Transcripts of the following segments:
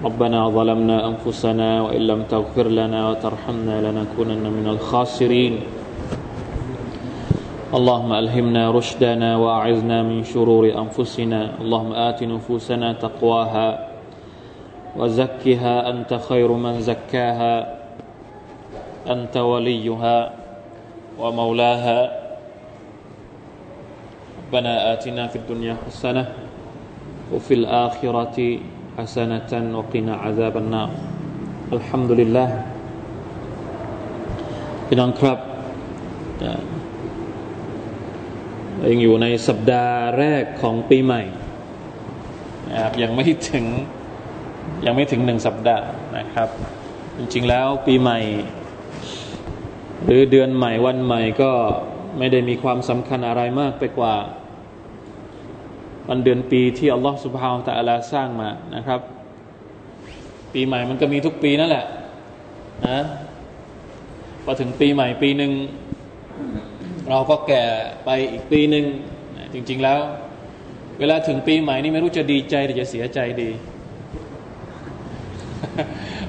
ربنا ظلمنا أنفسنا وإن لم تغفر لنا وترحمنا لنكونن من الخاسرين اللهم ألهمنا رشدنا وأعذنا من شرور أنفسنا اللهم آت نفوسنا تقواها وزكها أنت خير من زكاها أنت وليها ومولاها ربنا آتنا في الدنيا حسنة وفي الآخرة حسنة وقنا عذاب النار الحمد لله พี่น้องครับยังอยู่ในสัปดาห์แรกของปีใหม่นะครับยังไม่ถึง1สัปดาห์นะครับจริงๆแล้วปีใหม่หรือเดือนใหม่วันใหม่ก็ไม่ได้มีความสำคัญอะไรมากไปกว่าวันเดือนปีที่อัลลอฮฺซุบฮานะฮูวะตะอาลาสร้างมานะครับปีใหม่มันก็มีทุกปีนั่นแหละนะพอถึงปีใหม่ปีนึงเราก็แก่ไปอีกปีนึงจริงๆแล้วเวลาถึงปีใหม่นี่ไม่รู้จะดีใจหรือจะเสียใจดี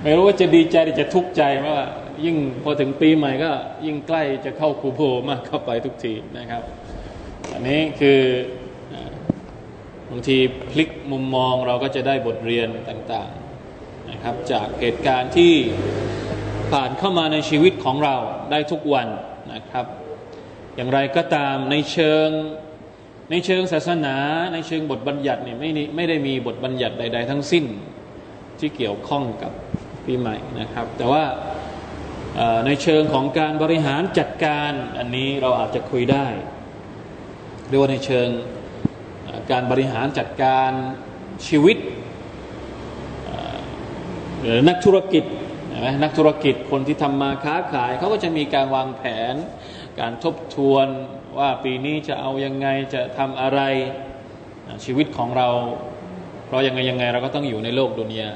ไม่รู้ว่าจะดีใจหรือจะทุกข์ใจเพราะว่ายิ่งพอถึงปีใหม่ก็ยิ่งใกล้จะเข้ากูโบมากเข้าไปทุกทีนะครับอันนี้คือบางทีพลิกมุมมองเราก็จะได้บทเรียนต่างๆนะครับจากเหตุการณ์ที่ผ่านเข้ามาในชีวิตของเราได้ทุกวันนะครับอย่างไรก็ตามในเชิงศาสนาในเชิงบทบัญญัติเนี่ยไม่ได้มีบทบัญญัติใดๆทั้งสิ้นที่เกี่ยวข้องกับปีใหม่นะครับแต่ว่าในเชิงของการบริหารจัดการอันนี้เราอาจจะคุยได้หรือว่าในเชิงการบริหารจัดการชีวิตหรือนักธุรกิจใช่ไหมนักธุรกิจคนที่ทำมาค้าขายเขาก็จะมีการวางแผนการทบทวนว่าปีนี้จะเอายังไงจะทำอะไรชีวิตของเราเพราะยังไงเราก็ต้องอยู่ในโลกดุนยา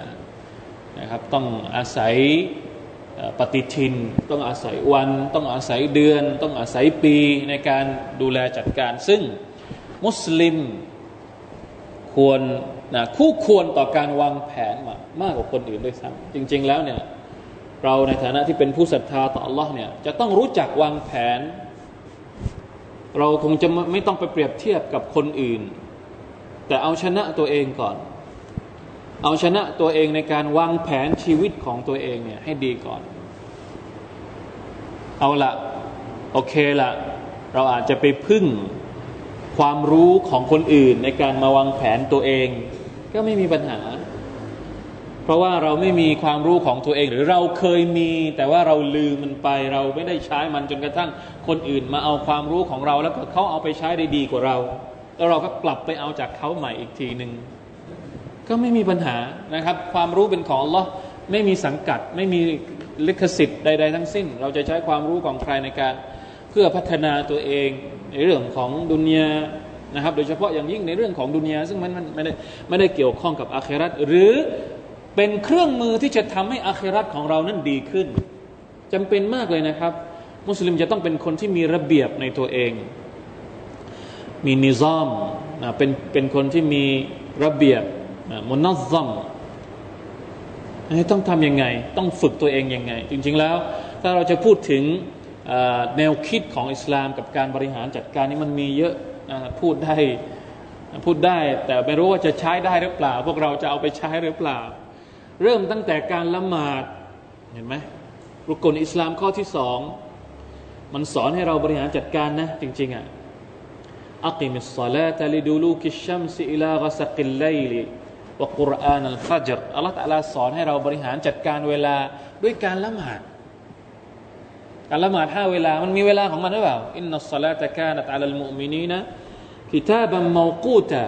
นะครับต้องอาศัยปฏิทินต้องอาศัยวันต้องอาศัยเดือนต้องอาศัยปีในการดูแลจัดการซึ่งมุสลิมควรคู่ควรต่อการวางแผนมากกว่าคนอื่นด้วยซ้ำจริงๆแล้วเนี่ยเราในฐานะที่เป็นผู้ศรัทธาต่อ Allah เนี่ยจะต้องรู้จักวางแผนเราคงจะไม่ต้องไปเปรียบเทียบกับคนอื่นแต่เอาชนะตัวเองก่อนเอาชนะตัวเองในการวางแผนชีวิตของตัวเองเนี่ยให้ดีก่อนเอาละโอเคละเราอาจจะไปพึ่งความรู้ของคนอื่นในการมาวางแผนตัวเองก็ไม่มีปัญหาเพราะว่าเราไม่มีความรู้ของตัวเองหรือเราเคยมีแต่ว่าเราลืมมันไปเราไม่ได้ใช้มันจนกระทั่งคนอื่นมาเอาความรู้ของเราแล้วก็เขาเอาไปใช้ได้ดีกว่าเราแล้วเราก็กลับไปเอาจากเขาใหม่อีกทีนึงก็ไม่มีปัญหานะครับความรู้เป็นของอัลเลาะห์ไม่มีสังกัดไม่มีลิขสิทธิ์ใดๆทั้งสิ้นเราจะใช้ความรู้ของใครในการเพื่อพัฒนาตัวเองในเรื่องของดุนยานะครับโดยเฉพาะอย่างยิ่งในเรื่องของดุนยาซึ่งมันไม่ได้เกี่ยวข้องกับอาคิเราะห์หรือเป็นเครื่องมือที่จะทำให้อาคิเราะห์ของเรานั้นดีขึ้นจำเป็นมากเลยนะครับมุสลิมจะต้องเป็นคนที่มีระเบียบในตัวเองมีนิซามเป็นคนที่มีระเบียบมุนัซซัมต้องทำยังไงต้องฝึกตัวเองยังไงจริงๆแล้วถ้าเราจะพูดถึงแนวคิดของอิสลามกับการบริหารจัดการนี่มันมีเยอะพูดได้แต่ไม่รู้ว่าจะใช้ได้หรือเปล่าพวกเราจะเอาไปใช้หรือเปล่าเริ่มตั้งแต่การละหมาดเห็นไหมรุกุนอิสลามข้อที่2มันสอนให้เราบริหารจัดการนะจริงๆอักิมิสศอลาตะลิดูลูกิชชัมซิอิลากัสกิลไลลวะกุรอานัลฟัจรอัลเลาะห์ตะอาลาสอนให้เราบริหารจัดการเวลาด้วยการละหมาดการละหมาด5เวลามันมีเวลาของมันหรือเปล่าอินนัสศอลาตะกานะตะอะลัลมุอ์มินีนะกิตาบันเมากูตะ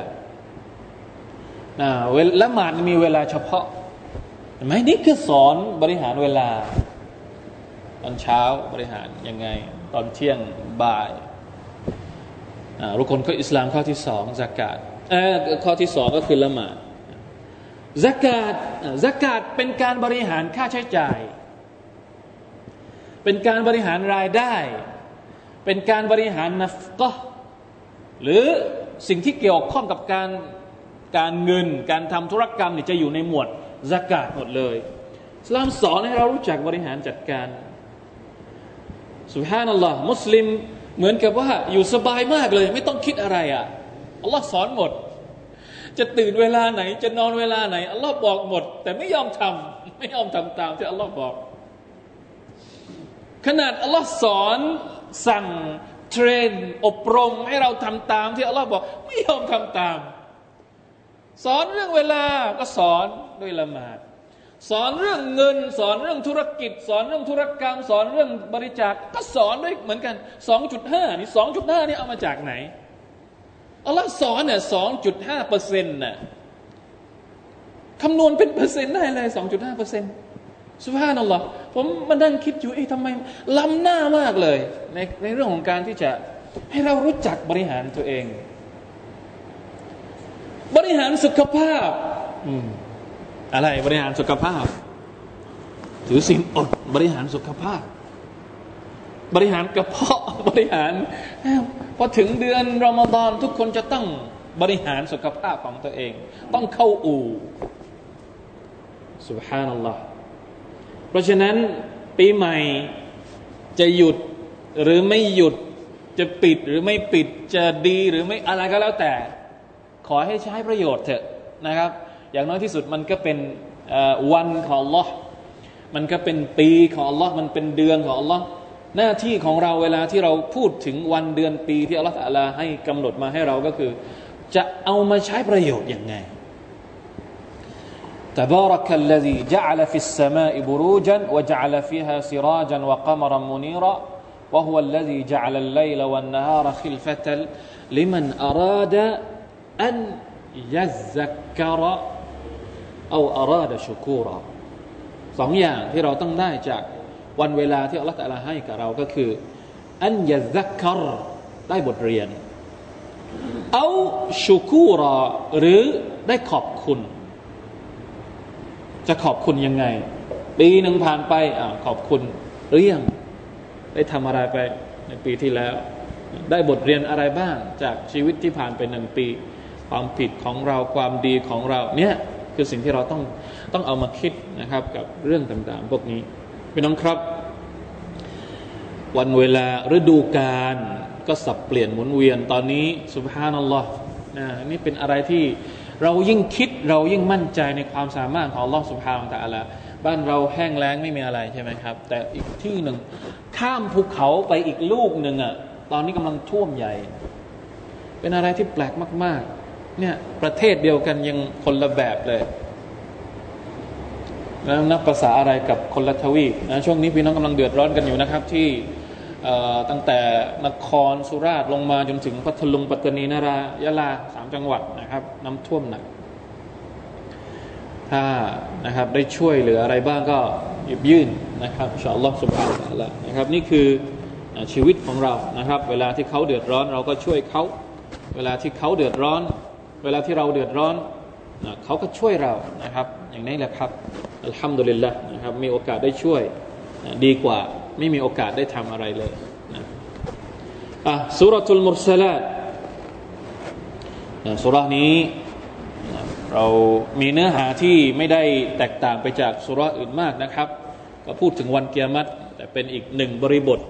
ละหมาดมีเวลาเฉพาะเห็นมั้ยนี่คือสอนบริหารเวลา อนเช้าบริหารยังไงตอนเที่ยงบ่ายรุกนข้ออิสลามข้อที่สองซะกาตข้อที่สองก็คือละหมาดซะกาตเป็นการบริหารค่าใช้จ่ายเป็นการบริหารรายได้เป็นการบริหารนัฟกะห์หรือสิ่งที่เกี่ยวข้องกับการเงินการทำธุรกรรมเนี่ยจะอยู่ในหมวดซะกาตหมดเลยอิสลามสอนให้เรารู้จักบริหารจัดการซุบฮานัลลอฮ์มุสลิมเหมือนกับว่าอยู่สบายมากเลยไม่ต้องคิดอะไรอัลลอฮ์สอนหมดจะตื่นเวลาไหนจะนอนเวลาไหนอัลลอฮ์บอกหมดแต่ไม่ยอมทำตามที่อัลลอฮ์บอกขนาดอัลลอฮ์สอนสั่งเทรนอบรมให้เราทำตามที่อัลลอฮ์บอกไม่ยอมทำตามสอนเรื่องเวลาก็สอนด้วยละหมาดสอนเรื่องเงินสอนเรื่องธุรกิจสอนเรื่องธุรกรรมสอนเรื่องบริจาคก็สอนด้วยเหมือนกัน 2.5 นี่ 2.5 นี่เอามาจากไหนอัลลอฮ์สอนเนี่ย 2.5% น่ะคำนวณเป็นเปอร์เซ็นต์ได้เลย 2.5% ซุบฮานัลลอฮ์ผมมานั่งคิดอยู่ทำไมล้ำหน้ามากเลยในเรื่องของการที่จะให้เรารู้จักบริหารตัวเองบริหารสุขภาพอะไรบริหารสุขภาพถือศีลอดบริหารสุขภาพบริหารกระเพาะบริหารพอถึงเดือนรอมฎอนทุกคนจะต้องบริหารสุขภาพของตัวเองต้องเข้าอู่ซุบฮานัลลอฮ์เพราะฉะนั้นปีใหม่จะหยุดหรือไม่หยุดจะปิดหรือไม่ปิดจะดีหรือไม่อะไรก็แล้วแต่ขอให้ใช้ประโยชน์เถอะนะครับอย่างน้อยที่สุดมันก็เป็นวันของ Allah มันก็เป็นปีของ Allah มันเป็นเดือนของ Allah หน้าที่ของเราเวลาที่เราพูดถึงวันเดือนปีที่ Allah ตะอาลาให้กำหนดมาให้เราก็คือจะเอามาใช้ประโยชน์ยังไง تبارك الذي جعل في السماء بروجا وجعل فيها سراجا وقمرا منيرا وهو الذي جعل الليل والنهار خلفة لمن أراد أن يذكرเอาอาราดะชูกูรอสองอย่างที่เราต้องได้จากวันเวลาที่อัลเลาะห์ตะอาลาให้กับเราก็คืออันยะซักกัรได้บทเรียนเอาชูกูรอหรือได้ขอบคุณจะขอบคุณยังไงปีนึงผ่านไปขอบคุณหรือยังได้ทำอะไรไปในปีที่แล้วได้บทเรียนอะไรบ้างจากชีวิตที่ผ่านไป1ปีความผิดของเราความดีของเราเนี่ยคือสิ่งที่เราต้องเอามาคิดนะครับกับเรื่องต่างๆพวกนี้พี่น้องครับวันเวลาฤดูกาลก็สับเปลี่ยนหมุนเวียนตอนนี้ซุบฮานัลลอฮ์นี่เป็นอะไรที่เรายิ่งคิดเรายิ่งมั่นใจในความสามารถของอัลเลาะห์ซุบฮานะฮูวะตะอาลาบ้านเราแห้งแล้งไม่มีอะไรใช่ไหมครับแต่อีกที่หนึ่งข้ามภูเขาไปอีกลูกหนึ่งตอนนี้กำลังท่วมใหญ่เป็นอะไรที่แปลกมากๆเนี่ยประเทศเดียวกันยังคนละแบบเลยแล้วนับภาษาอะไรกับคนละทวีปนะช่วงนี้พี่น้องกำลังเดือดร้อนกันอยู่นะครับที่ตั้งแต่นครสุราษฎร์ลงมาจนถึงพัทลุงปัตตานีนรายะลา3จังหวัดนะครับน้ำท่วมหนักถ้านะครับได้ช่วยเหลืออะไรบ้างก็หยิบยื่นนะครับอินชาอัลเลาะห์ซุบฮานะฮูวะตะอาลานะครับนี่คือชีวิตของเรานะครับเวลาที่เขาเดือดร้อนเราก็ช่วยเขาเวลาที่เขาเดือดร้อนเวลาที่เราเดือดร้อนเขาก็ช่วยเรานะครับอย่างนี้แหละครับอัลฮัมดุลิลละห์นะครับมีโอกาสได้ช่วยดีกว่าไม่มีโอกาสได้ทำอะไรเลยนะซูเราะตุลมุรซะลาตซูเราะห์นี้เรามีเนื้อหาที่ไม่ได้แตกต่างไปจากซูเราะห์อื่นมากนะครับก็พูดถึงวันกิยามะฮ์แต่เป็นอีกหนึ่งบริบท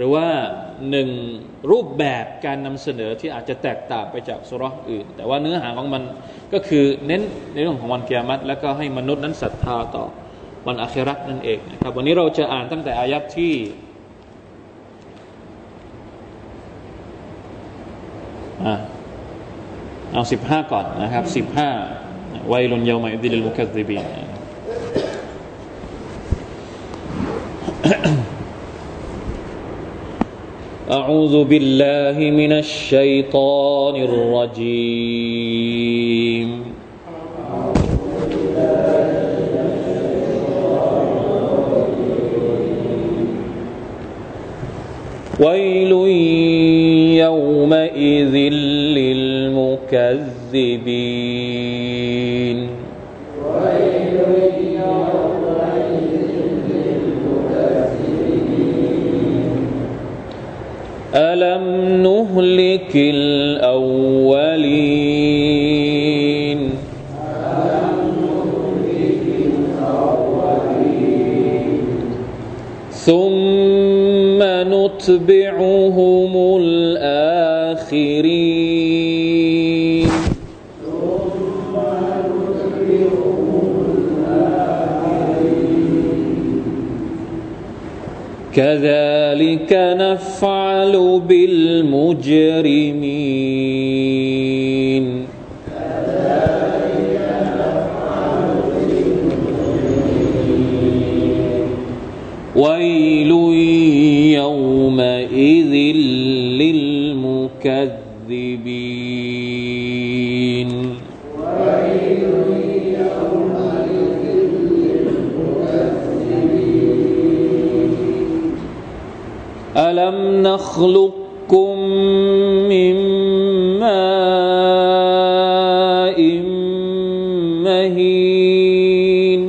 หรือว่าหนึ่งรูปแบบการนำเสนอที่อาจจะแตกต่างไปจากซูเราะห์อื่นแต่ว่าเนื้อหาของมันก็คือเน้นในเรื่องของวันกิยามะฮ์แล้วก็ให้มนุษย์นั้นศรัทธาต่อวันอาคิเราะห์นั่นเองนะครับวันนี้เราจะอ่านตั้งแต่อายะห์ที่เอา15ก่อนนะครับ15วัยลุนเยามัยอิดิลิลมุกัซซิบีนأعوذ بالله من الشيطان الرجيم ويل يومئذ للمكذبين ألم نهلك الأولين ثم نتبعهم الآخرين كذلك نفعل بالمجرمين ويل يومئذ للمكذبين ألم نخلقكم من ماء مهين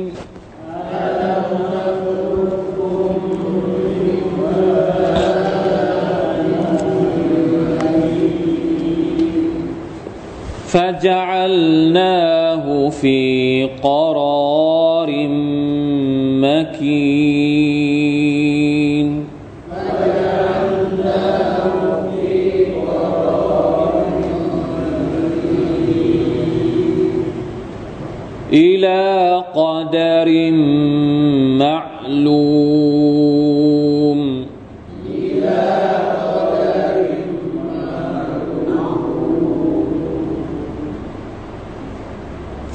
فجعلناه في قرار مكين إلى قدر معلوم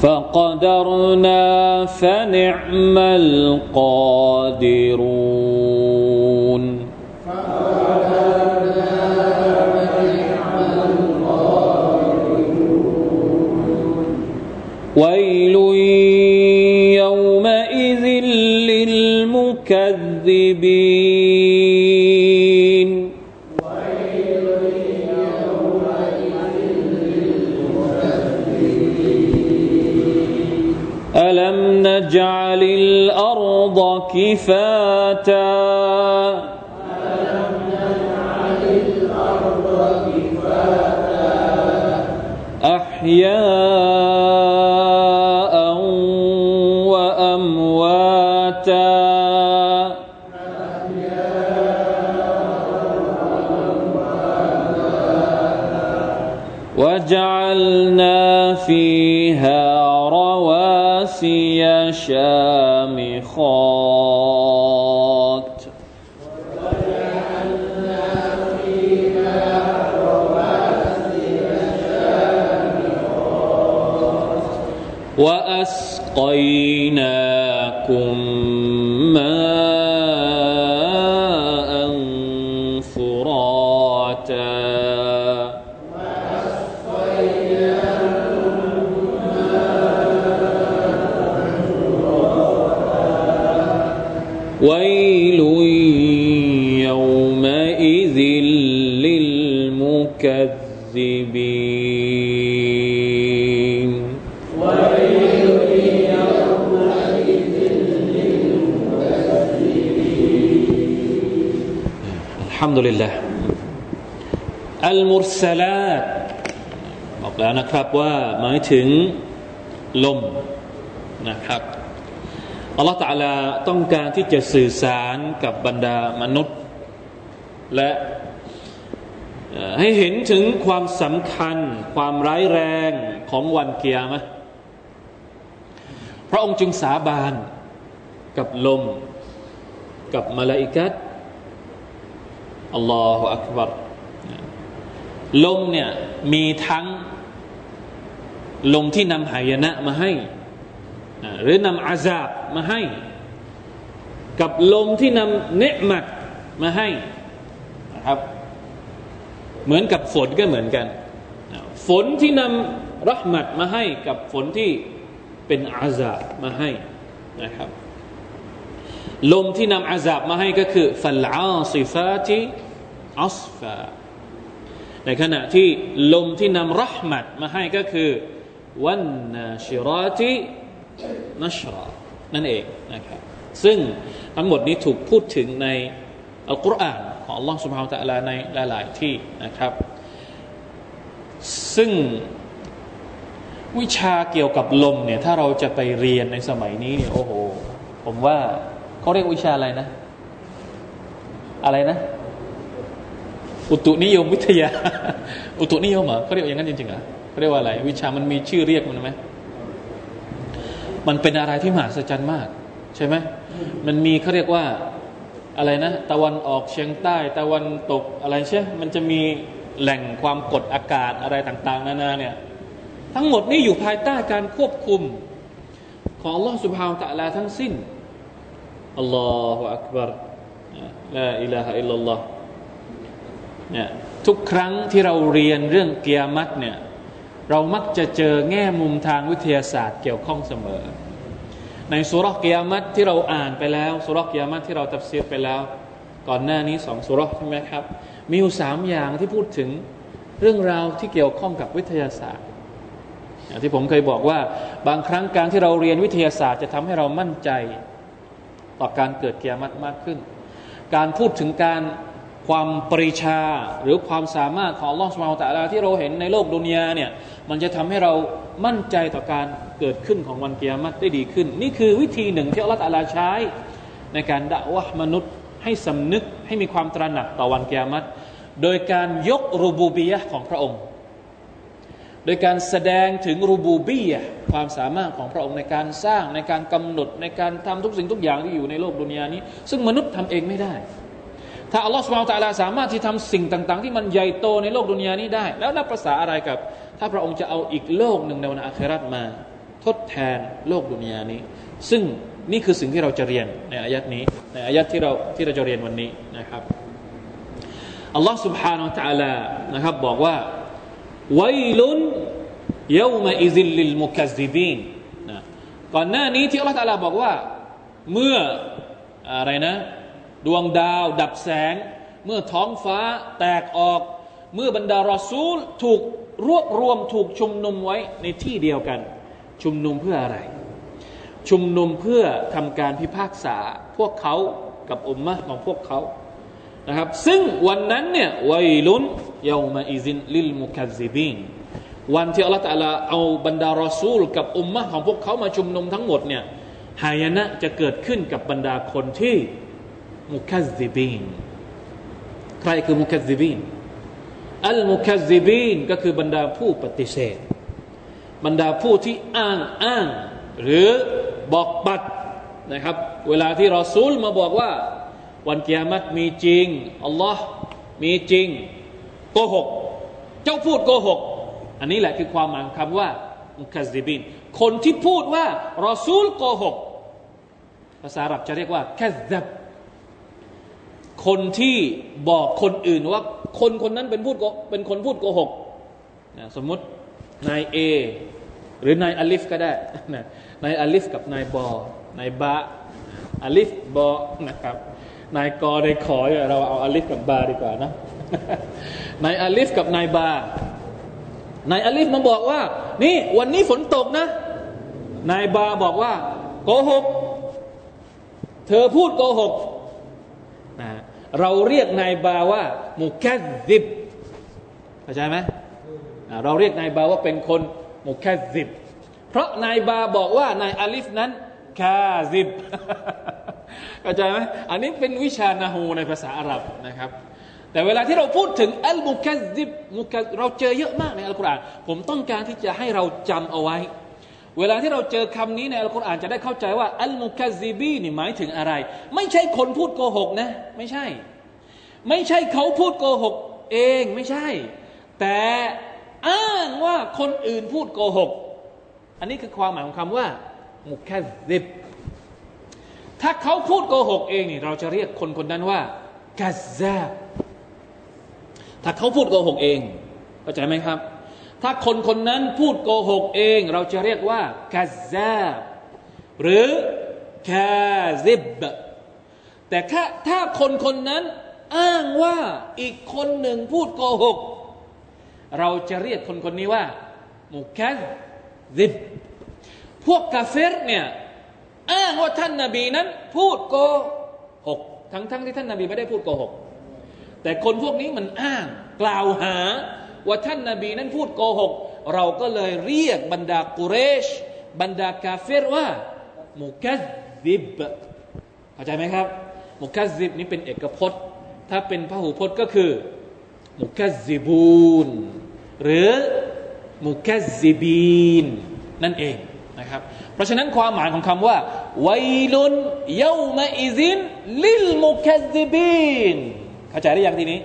فقدرنا فنعم القادرون ويل يومئذ للمكذبين ألم نجعل الأرض كفاتا أحياء وأمواتا وجعلنا فيها رواسي شامخات وأسقيناكم ماء فراتا ويل يومئذ للمكذبين الحمد لله المرسلات บอกแล้วนะครับว่าหมายถึงลมนะครับอัลลอฮฺตะอาลาต้องการที่จะสื่อสารกับบรรดามนุษย์และให้เห็นถึงความสำคัญความร้ายแรงของวันกิยามะห์พระองค์จึงสาบานกับลมกับมลาอิกะฮ์อัลลอฮฺอักบัรลมเนี่ยมีทั้งลมที่นำหายนะมาให้หรือนำอาซาบมาให้กับลมที่นำเนืมัดมาให้นะครับเหมือนกับฝนก็เหมือนกันฝนที่นำเราะห์มัตมาให้กับฝนที่เป็นอาซาบมาให้นะครับลมที่นำอาซาบมาให้ก็คือฟัลอาซิฟาติ อัศฟาในขณะที่ลมที่นำเราะห์มะฮ์มาให้ก็คือวันนาชิราตินัชรานั่นเองนะครับซึ่งทั้งหมดนี้ถูกพูดถึงในอัลกุรอานของอัลลอฮฺซุบฮานะฮูวะตะอาลาในหลายๆที่นะครับซึ่งวิชาเกี่ยวกับลมเนี่ยถ้าเราจะไปเรียนในสมัยนี้เนี่ยโอ้โหผมว่าเขาเรียกวิชาอะไรนะอุตุนิยมวิทยาอุตุนิยมเหรอเขาเรียกอย่างนั้นจริงๆเหรอเขาเรียกว่าอะไรวิชามันมีชื่อเรียกมันไหมมันเป็นอะไรที่มหัศจรรย์มากใช่ไหมมันมีเขาเรียกว่าอะไรนะตะวันออกเฉียงใต้ตะวันตกอะไรใช่มันจะมีแหล่งความกดอากาศอะไรต่างๆนานาเนี่ยทั้งหมดนี่อยู่ภายใต้การควบคุมของอัลลอฮฺซุบฮานะฮูวะตะอาลาทั้งสิ้นอัลลอฮฺอักบัรลาอิลาฮะอิลลัลลอฮฺเนี่ยทุกครั้งที่เราเรียนเรื่องกิยามะฮ์เนี่ยเรามักจะเจอแง่มุมทางวิทยาศาสตร์เกี่ยวข้องเสมอในซูเราะห์กิยามะฮ์ที่เราอ่านไปแล้วซูเราะห์กิยามะฮ์ที่เราตัฟซีรไปแล้วก่อนหน้านี้2ซูเราะห์ใช่มั้ยครับมีอยู่3อย่างที่พูดถึงเรื่องราวที่เกี่ยวข้องกับวิทยาศาสตร์อย่างที่ผมเคยบอกว่าบางครั้งการที่เราเรียนวิทยาศาสตร์จะทำให้เรามั่นใจต่อการเกิดกิยามะฮ์มากขึ้นการพูดถึงการความปรีชาหรือความสามารถของอัลเลาะห์ซุบฮานะฮูวะตะอาลาที่เราเห็นในโลกดุนยาเนี่ยมันจะทำให้เรามั่นใจต่อการเกิดขึ้นของวันกิยามะฮ์ได้ดีขึ้นนี่คือวิธีหนึ่งที่อัลเลาะห์ตะอาลาใช้ในการดะวะห์มนุษย์ให้สำนึกให้มีความตระหนักต่อวันกิยามะฮ์โดยการยกรุบูบียะห์ของพระองค์โดยการแสดงถึงรุบูบียะห์ความสามารถของพระองค์ในการสร้างในการกำหนดในการทำทุกสิ่งทุกอย่างที่อยู่ในโลกดุนยานี้ซึ่งมนุษย์ทำเองไม่ได้ถ้าอัลลอฮฺซุบฮานะฮูวะตะอาลาสามารถที่ทำสิ่งต่างๆที่มันใหญ่โตในโลกดุนยานี้ได้แล้วนับภาษาอะไรกับถ้าพระองค์จะเอาอีกโลกหนึ่งในวันอาคิเราะห์มาทดแทนโลกดุนยานี้ซึ่งนี่คือสิ่งที่เราจะเรียนในอายะห์นี้ในอายะห์ที่เราจะเรียนวันนี้นะครับอัลลอฮฺซุบฮานะฮูวะตะอาลานะครับบอกว่าวัยลุนยาวมะอิซิลลิลมุกัซซิบีนนะก่อนหน้านี้ที่อัลลอฮฺตะอาลาบอกว่าเมื่ออะไรนะดวงดาวดับแสงเมื่อท้องฟ้าแตกออกเมื่อบรรดารอซูลถูกรวบรวมถูกชุมนุมไว้ในที่เดียวกันชุมนุมเพื่ออะไรชุมนุมเพื่อทำการพิพากษาพวกเขากับอุมมะฮ์ของพวกเขานะครับซึ่งวันนั้นเนี่ยวัยลุนยาวมะอิซินลิลมุกัซซิบีนวันที่อัลเลาะห์ตะอาลาเอาบรรดารอซูลกับอุมมะฮ์ของพวกเขามาชุมนุมทั้งหมดเนี่ยหายนะจะเกิดขึ้นกับบรรดาคนที่มุกัซซิบีนใครคือมุกัซซิบีนอัลมุกัซซิบีนก็คือบรรดาผู้ปฏิเสธบรรดาผู้ที่อ้างหรือบอกปัดนะครับเวลาที่รอซูลมาบอกว่าวันกิยามะฮ์มีจริงอัลลอฮ์มีจริงโกหกเจ้าพูดโกหกอันนี้แหละคือความหมายคำว่ามุกัซซิบีนคนที่พูดว่ารอซูลโกหกภาษาอาหรับจะเรียกว่ากัซซับคนที่บอกคนอื่นว่าคนนั้นเป็นคนพูดโกหกนะสมมุตินาย A หรือนายอลิฟก็ได้นะนายอลิฟกับนายบอนายบะอลิฟบอนะครับนายกอนายขอเราเอาอลิฟกับบาดีกว่านะนายอลิฟกับนายบานายอลิฟมาบอกว่านี่วันนี้ฝนตกนะนายบาบอกว่าโกหกเธอพูดโกหกนะเราเรียกนายบาว่ามุกัซซิบเข้าใจไหมเราเรียกนายบาว่าเป็นคนมุกัซซิบเพราะนายบาบอกว่านายอาลิฟนั้นกาซิบเข้าใจไหมอันนี้เป็นวิชานะฮูในภาษาอาหรับนะครับแต่เวลาที่เราพูดถึงอัลมุกัซซิบเราเจอเยอะมากในอัลกุรอานผมต้องการที่จะให้เราจำเอาไว้เวลาที่เราเจอคำนี้ในอัลกุรอานจะได้เข้าใจว่าอัลมุกัซซิบีนี่หมายถึงอะไรไม่ใช่คนพูดโกหกนะไม่ใช่เขาพูดโกหกเองไม่ใช่แต่อ้างว่าคนอื่นพูดโกหกอันนี้คือความหมายของคำว่ามุกัซซิบถ้าเขาพูดโกหกเองนี่เราจะเรียกคนนั้นว่ากัซซาบถ้าเขาพูดโกหกเองเข้าใจไหมครับถ้าคนนั้นพูดโกหกเองเราจะเรียกว่ากัซซาบหรือกาซิบแต่ถ้าคนนั้น อ้างว่าอีกคนหนึ่งพูดโกหกเราจะเรียกคนคนนี้ว่ามุกัซซิบพวกกาเฟรเนี่ยอ้างว่าท่านนบีนั้นพูดโกหกทั้งที่ท่านนบีไม่ได้พูดโกหกแต่คนพวกนี้มันอ้างกล่าวหาว่าท่านนบีนั้นพูดโกหกเราก็เลยเรียกบรรดากุเรชบรรดากาเฟรว่ามุกัซซิบเข้าใจไหมครับมุกัซซิบนี้เป็นเอกพจน์ถ้าเป็นพหูพจน์ก็คือมุกัซซิบูนหรือมุกัซซิบีนนั่นเองนะครับเพราะฉะนั้นความหมายของคำว่าวัยลุนเยามาอิซินลิลมุกัซซิบีนเข้าใจหรือยังทีนี้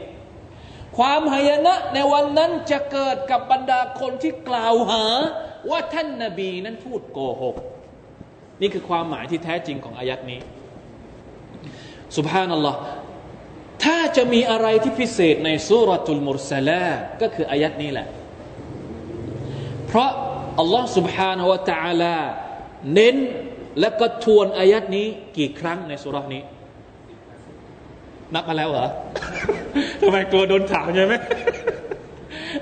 ความหายนะในวันนั้นจะเกิดกับบรรดาคนที่กล่าวหาว่าท่านนบีนั้นพูดโกหกนี่คือความหมายที่แท้จริงของอายัดนี้ซุบฮานัลลอฮ์ถ้าจะมีอะไรที่พิเศษในซูเราะตุลมุรซะลาตก็คืออายัดนี้แหละเพราะอัลลอฮ์ سبحانه และ تعالى เน้นและก็ทวนอายัดนี้กี่ครั้งในซูเราะห์นี้นับมาแล้วเหรอ ทำไมกลัวโดนถามใช่ไหม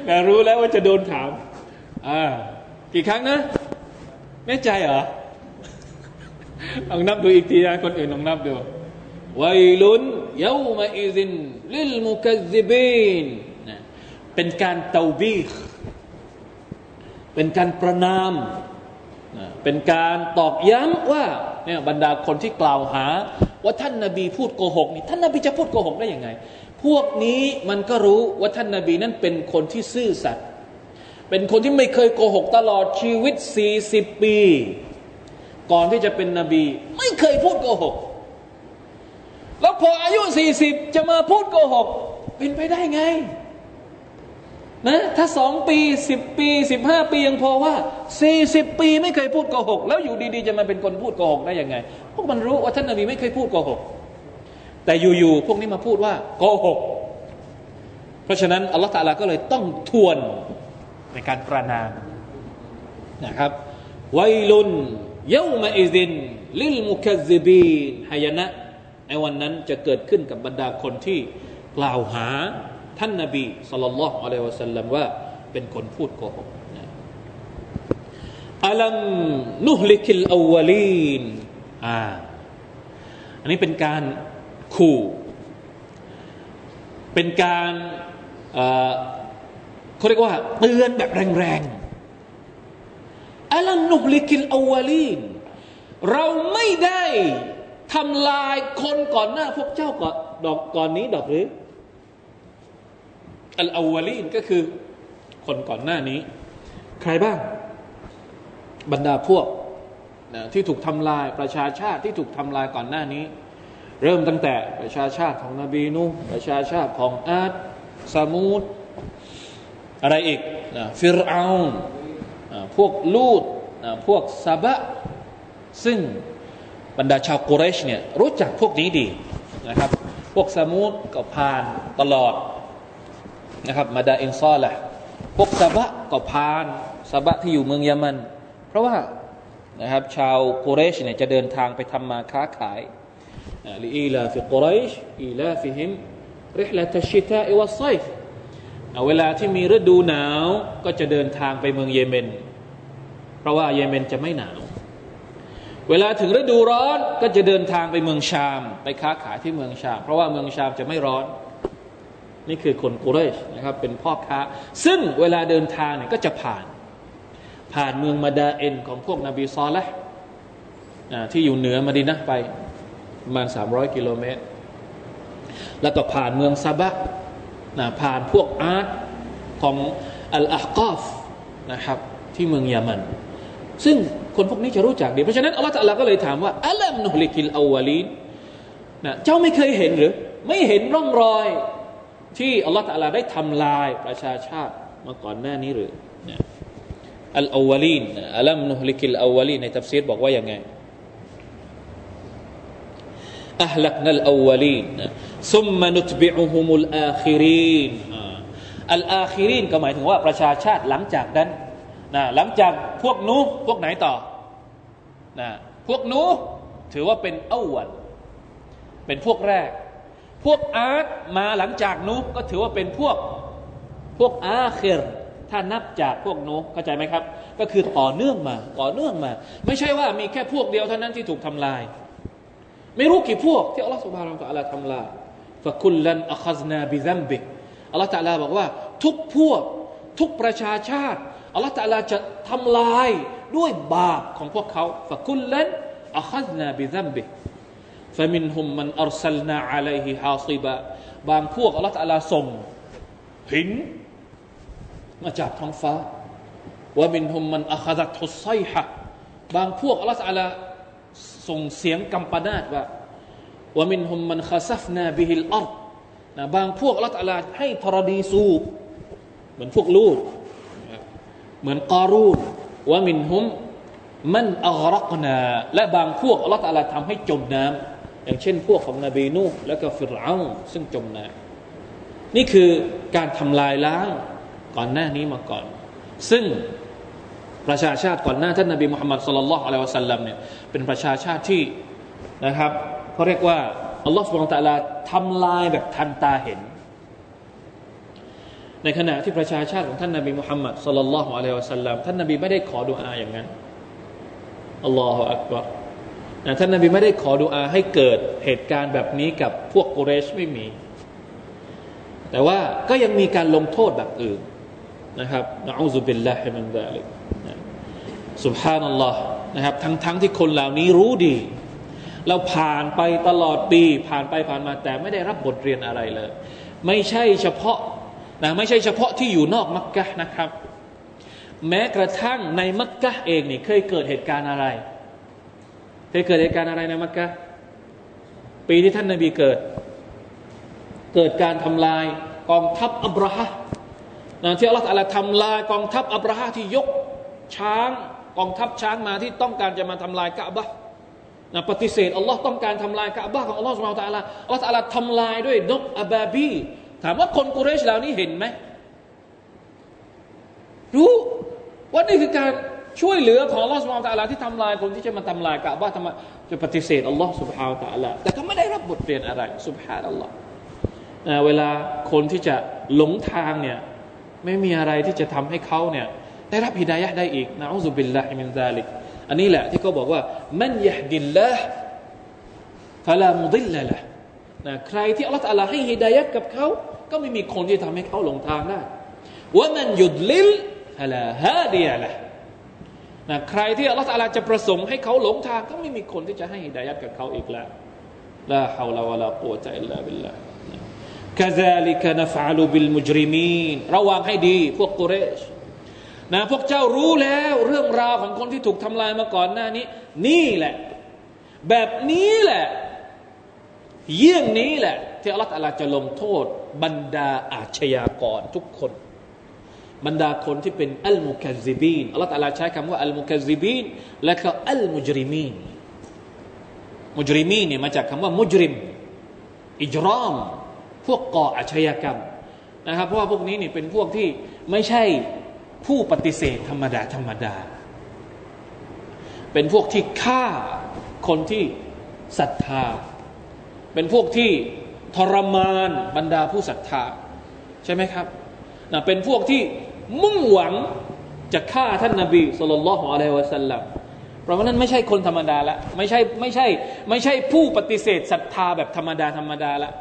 แต่รู้แล้วว่าจะโดนถามกี่ครั้งนะแน่ใจเหรอ ลองนับดูอีกทีนะคนอื่นลองนับดูวัยลุนเยามาอิซินลิลมุกัซซิบีนเป็นการเตาบีฆเป็นการประนามเป็นการตอกย้ำว่าเนี่ยบรรดาคนที่กล่าวหาว่าท่านนบีพูดโกหกนี่ท่านนบีจะพูดโกหกได้ยังไงพวกนี้มันก็รู้ว่าท่านนบีนั้นเป็นคนที่ซื่อสัตย์เป็นคนที่ไม่เคยโกหกตลอดชีวิต40ปีก่อนที่จะเป็นนบีไม่เคยพูดโกหกแล้วพออายุ40จะมาพูดโกหกเป็นไปได้ไงนะถ้า2ปี10ปี15ปียังพอว่า40ปีไม่เคยพูดโกหกแล้วอยู่ดีๆจะมาเป็นคนพูดโกหกได้ยังไงพวกมันรู้ว่าท่านนบีไม่เคยพูดโกหกแต่อยู่ๆพวกนี้มาพูดว่าโกหกเพราะฉะนั้นอัลเลาะห์ตะอาลาก็เลยต้องทวนในการประณามนะครับวัยลุนเยามาอิซินลิลมุกัซซิบีนหายนะในวันนั้นจะเกิดขึ้นกับบรรดาคนที่กล่าวหาท่านนบีศ็อลลัลลอฮุอะลัยฮิวะซัลลัมว่าเป็นคนพูดโกหกนะอะลัมนุฮลิกิลอววลีนอันนี้เป็นการขู่เป็นการเขาเรียกว่าเตือนแบบแรงๆอะลัมนุฮลิกิลอววลีนเราไม่ได้ทำลายคนก่อนหน้าพวกเจ้าก่อนนี้ดอกหรืออัลอววลีนก็คือคนก่อนหน้านี้ใครบ้างบรรดาพวกนะที่ถูกทำลายประชาชาติที่ถูกทำลายก่อนหน้านี้เริ่มตั้งแต่ประชาชาติของนบีนูห์ประชาชาติของอาดซามูดอะไรอีกนะฟิรเอานพวกลูตนะพวกซะบะซึ่งบรรดาชาวกุเรชเนี่ยรู้จักพวกนี้ดีนะครับพวกซะมูดก็ผ่านตลอดนะครับมาดาอินซอละพวกซะบะก็ผ่านซะบะที่อยู่เมืองเยเมนเพราะว่านะครับชาวกุเรชเนี่ยจะเดินทางไปทำมาค้าขายลิอีลาฟิกุเรชอีลาฟิฮิมริฮละตัชชิตาอิวัศซัยฟเวลาที่มีฤดูหนาวก็จะเดินทางไปเมืองเยเมนเพราะว่าเยเมนจะไม่หนาวเวลาถึงฤดูร้อนก็จะเดินทางไปเมืองชามไปค้าขายที่เมืองชามเพราะว่าเมืองชามจะไม่ร้อนนี่คือคนกุเรชนะครับเป็นพ่อค้าซึ่งเวลาเดินทางเนี่ยก็จะผ่านเมืองมะดาเอนของพวกนบีซอเลห์ที่อยู่เหนือมะดีนะห์ไปประมาณ300กิโลเมตรแล้วก็ผ่านเมืองซะบะผ่านพวกอาดของอัลอะฮ์กอฟนะครับที่เมืองเยเมนซึ่งคนพวกนี้จะรู้จักดีเพราะฉะนั้นอัลเลาะห์ตะอาลาก็เลยถามว่าอะลัมนุฮลิกิลอววลีนเจ้าไม่เคยเห็นหรือไม่เห็นร่องรอยที่อัลเลาะห์ตะอาลาได้ทำลายประชาชาติมาก่อนหน้านี้หรืออัลอววลีนอะลัมนุฮลิกิลอววลีนในตัฟซีรบอกว่าอย่างไงอะฮลักนัลอววลีนซุมมะนุตบิอุฮุมุลอาคิรีนอัลอาคิรีนก็หมายถึงว่าประชาชาติหลังจากนั้นหลังจากพวกนูพวกไหนต่อพวกนูถือว่าเป็นอวัลเป็นพวกแรก พวกอาดมาหลังจากนูก็ถือว่าเป็นพวกอาคิรถ้านับจากพวกนูเข้าใจไหมครับก็คือต่อเนื่องมาไม่ใช่ว่ามีแค่พวกเดียวเท่านั้นที่ถูกทำลายไม่รู้กี่พวกที่อัลลอฮฺซุบฮานะฮูวะตะอาลาทำลายฟะคุลลันอัคซันาบิซัมบิอัลลอฮฺตะอาลาบอกว่าทุกพวกทุกประชาชาติอัลลอฮฺตะอาลาจะทำลายด้วยบาปของพวกเขาฟะคุลลันอัคซันาบิซัมบิฟะมินฮุมมันอัรซัลนาอะลัยฮิฮาซิบะบางพวกอัลลอฮฺตะอาลาส่งหินมาจากท้องฟ้าวะมินฮุมมันอัคซัตฮุสไซฮะบางพวกอัลลอฮฺตะอาลาส่งเสียงกำปนาตว่าวะมินฮุมมันคาซัฟนาบิฮิลอัรฎนะบางพวกอัลลอฮฺตะอาลาให้ธรณีสูบเหมือนพวกลูตเหมือนกอรูนวะมินฮุมมันอัฆรักนาและบางพวกอัลลอฮฺตะอาลาทำให้จมน้ำอย่างเช่นพวกของนบีนูห์และก็ฟิรเอาน์ซึ่งจมน้ำนี่คือการทำลายล้างก่อนหน้านี้มาก่อนซึ่งประชาชาติก่อนหน้าท่านนบีมุฮัมมัดศ็อลลัลลอฮุอะลัยฮิวะซัลลัมเนี่ยเป็นประชาชาติที่นะครับเขาเรียกว่าอัลลอฮฺซุบฮานะฮูวะตะอาลาทำลายแบบทันตาเห็นในขณะที่ประชาชาติของท่านนบีมุฮัมมัดศ็อลลัลลอฮุอะลัยฮิวะซัลลัมท่านนบีไม่ได้ขอดุอาอย่างนั้นอัลลอฮฺอักบัรท่านนบีไม่ได้ขอดุอาให้เกิดเหตุการณ์แบบนี้กับพวกกุเรชไม่มีแต่ว่าก็ยังมีการลงโทษแบบอื่นนะครับนะอูซุบิลลาฮิมินซาลิกซุบฮานัลลอฮ์นะครับทั้งที่คนเหล่านี้รู้ดีเราผ่านไปตลอดปีผ่านมาแต่ไม่ได้รับบทเรียนอะไรเลยไม่ใช่เฉพาะที่อยู่นอกมักกะฮ์นะครับแม้กระทั่งในมักกะฮ์เองนี่เคยเกิดเหตุการณ์อะไรในมักกะฮ์ปีที่ท่านนบีเกิดการทำลายกองทัพอับราฮะที่อัลลอฮฺตะอาลาทำลายกองทัพอับราฮะที่ยกช้างกองทัพช้างมาที่ต้องการจะมาทำลายกะบะห์นะปฏิเสธอัลลอฮ์ต้องการทำลายกะบะห์ของอัลลอฮ์ซุบฮานะฮูวะตะอาลาอัลลอฮ์ตะอาลาทำลายด้วยนกอะบาบีถามว่าคนกุเรชเหล่านี้เห็นไหมรู้ว่านี่คือการช่วยเหลือของอัลลอฮ์ซุบฮานะฮูวะตะอาลาที่ทำลายคนที่จะมาทำลายกะบะห์ทำไมจะปฏิเสธอัลลอฮ์ซุบฮานะฮูวะตะอาลาแต่ก็ไม่ได้รับบทเรียนอะไรซุบฮานัลลอฮ์เวลาคนที่จะหลงทางเนี่ยไม่มีอะไรที่จะทำให้เขาเนี่ยได้รับฮิดายะห์ได้อีกนะอูซุบิลลาฮิมินซาลิกอันนี้แหละที่เขาบอกว่ามันยะห์ดิลลาห์ฟะลามุดิลละห์นะใครที่อัลลอฮฺตะอาลาให้ฮิดายะห์กับเขาก็ไม่มีคนที่ทำให้เขาหลงทางได้วะมันยุดลิลฟะลาฮาดิยะละห์นะใครที่อัลลอฮฺตะอาลาจะประสงค์ให้เขาหลงทางก็ไม่มีคนที่จะให้ฮิดายะห์กับเขาอีกแล้วลาฮาวละวะลากุวะตะอิลลาบิลลาห์กะซาลิกะนะฟะอลุบิลมุจริมีนระวังให้ดีพวกกุเรชนะพวกเจ้ารู้แล้วเรื่องราวของคนที่ถูกทำลายมาก่อนหน้านี้นี่แหละแบบนี้แหละเยี่ยงนี้แหละที่อัลลอฮฺตะอาลาจะลงโทษบรรดาอาชญากรทุกคนบรรดาคนที่เป็นอัลมุกัซซิบีนอัลลอฮฺตะอาลาใช้คำว่าอัลมุกัซซิบีนและก็อัลมุจริมีนมุจริมีนเนี่ยมาจากคำว่ามุจริมอิจรามพวกก่ออาชญากรรมนะครับเพราะว่าพวกนี้เนี่ยเป็นพวกที่ไม่ใช่ผู้ปฏิเสธธรรมดาเป็นพวกที่ฆ่าคนที่ศรัทธาเป็นพวกที่ทรมานบรรดาผู้ศรัทธาใช่ไหมครับนะเป็นพวกที่มุ่งหวังจะฆ่าท่านนบีศ็อลลัลลอฮุอะลัยฮิวะซัลลัมเพราะว่านั้นไม่ใช่คนธรรมดาละไม่ใช่ผู้ปฏิเสธศรัทธาแบบธรรมดาละ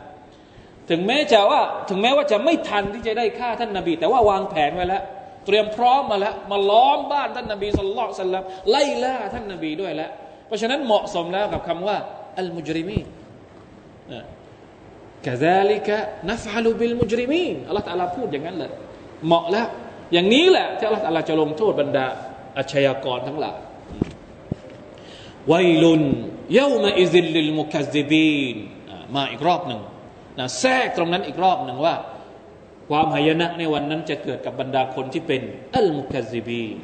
ถึงแม้ว่าจะไม่ทันที่จะได้ฆ่าท่านนบีแต่ว่าวางแผนไว้แล้วเตรียมพร้อมมาแล้วมาล้อมบ้านท่านนบีศ็อลลัลลอฮุอะลัยฮิวะซัลลัมไล่ล่าท่านนบีด้วยแล้วเพราะฉะนั้นเหมาะสมแล้วกับคำว่าอัลมุจริมีนกะซาลิกะนะฟะอลุบิลมุจริมีนอัลลอฮฺตะอาลาพูดอย่างนั้นแหละเหมาะแล้วอย่างนี้แหละที่อัลลอฮฺตะอาลาจะลงโทษบรรดาอาชญากรทั้งหลายวัยลุนยะอ์มะอิซิลลิลมุกัซซิบีนมาอีกรอบหนึ่งนะแทรกตรงนั้นอีกรอบหนึ่งว่าความหายนะในวันนั้นจะเกิดกับบรรดาคนที่เป็นอัลมุกัซซิบีน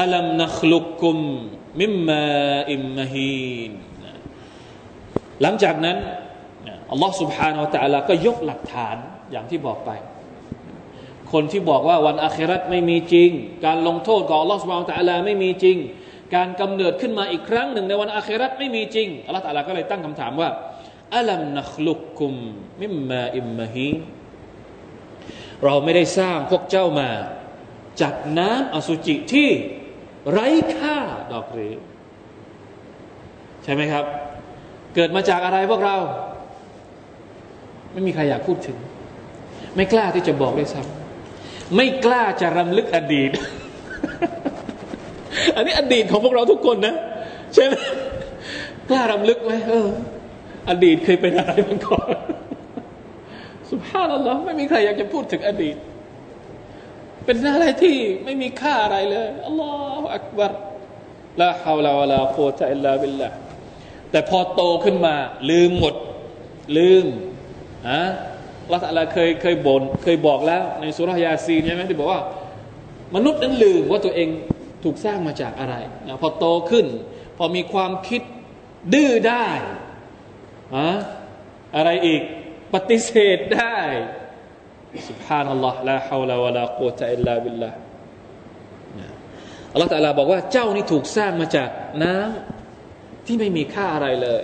อะลัมนัคลุกกุมมิมมาอิมมะฮีนหลังจากนั้นอัลลอฮฺ سبحانه และ تعالى ก็ยกหลักฐานอย่างที่บอกไปคนที่บอกว่าวันอาคิเราะห์ไม่มีจริงการลงโทษของอัลลอฮฺ سبحانه และ تعالى ไม่มีจริงการกำเนิดขึ้นมาอีกครั้งหนึ่งในวันอาคิเราะห์ไม่มีจริงอัลลอฮฺ تعالى ก็เลยตั้งคำถามว่า อัลัมนัคลุกกุมมิมมาอิมมะฮีเราไม่ได้สร้างพวกเจ้ามาจากน้ำอสุจิที่ไร้ค่าดอกหรือใช่ไหมครับเกิดมาจากอะไรพวกเราไม่มีใครอยากพูดถึงไม่กล้าที่จะบอกด้วยซ้ำไม่กล้าจะรำลึกอดีต อันนี้อดีตของพวกเราทุกคนนะใช่ไหมกล้ารำลึกไหมอดีตเคยเป็นอะไรมาก่อน ซุบฮานัลลอฮ์ไม่มีใครอยากจะพูดถึงอดีตเป็นอะไรที่ไม่มีค่าอะไรเลยอัลลอฮฺอักบัรลาฮาวลาวะลากุวะตะอิลลาบิลลาห์แต่พอโตขึ้นมาลืมหมดลืมอัลลอฮฺตะอาลาเคยบ่นเคยบอกแล้วในซูเราะห์ยาซีนใช่ไหมที่บอกว่ามนุษย์นั้นลืมว่าตัวเองถูกสร้างมาจากอะไรนะพอโตขึ้นพอมีความคิดดื้อได้อะไรอีกปฏิเสธได้ซุบฮานัลลอฮ์ลาฮาวลาวะลากุวะตะอิลลาบิลลาห์อัลลอฮ์ตะอาลาบอกว่าเจ้านี่ถูกสร้างมาจากน้ำที่ไม่มีค่าอะไรเลย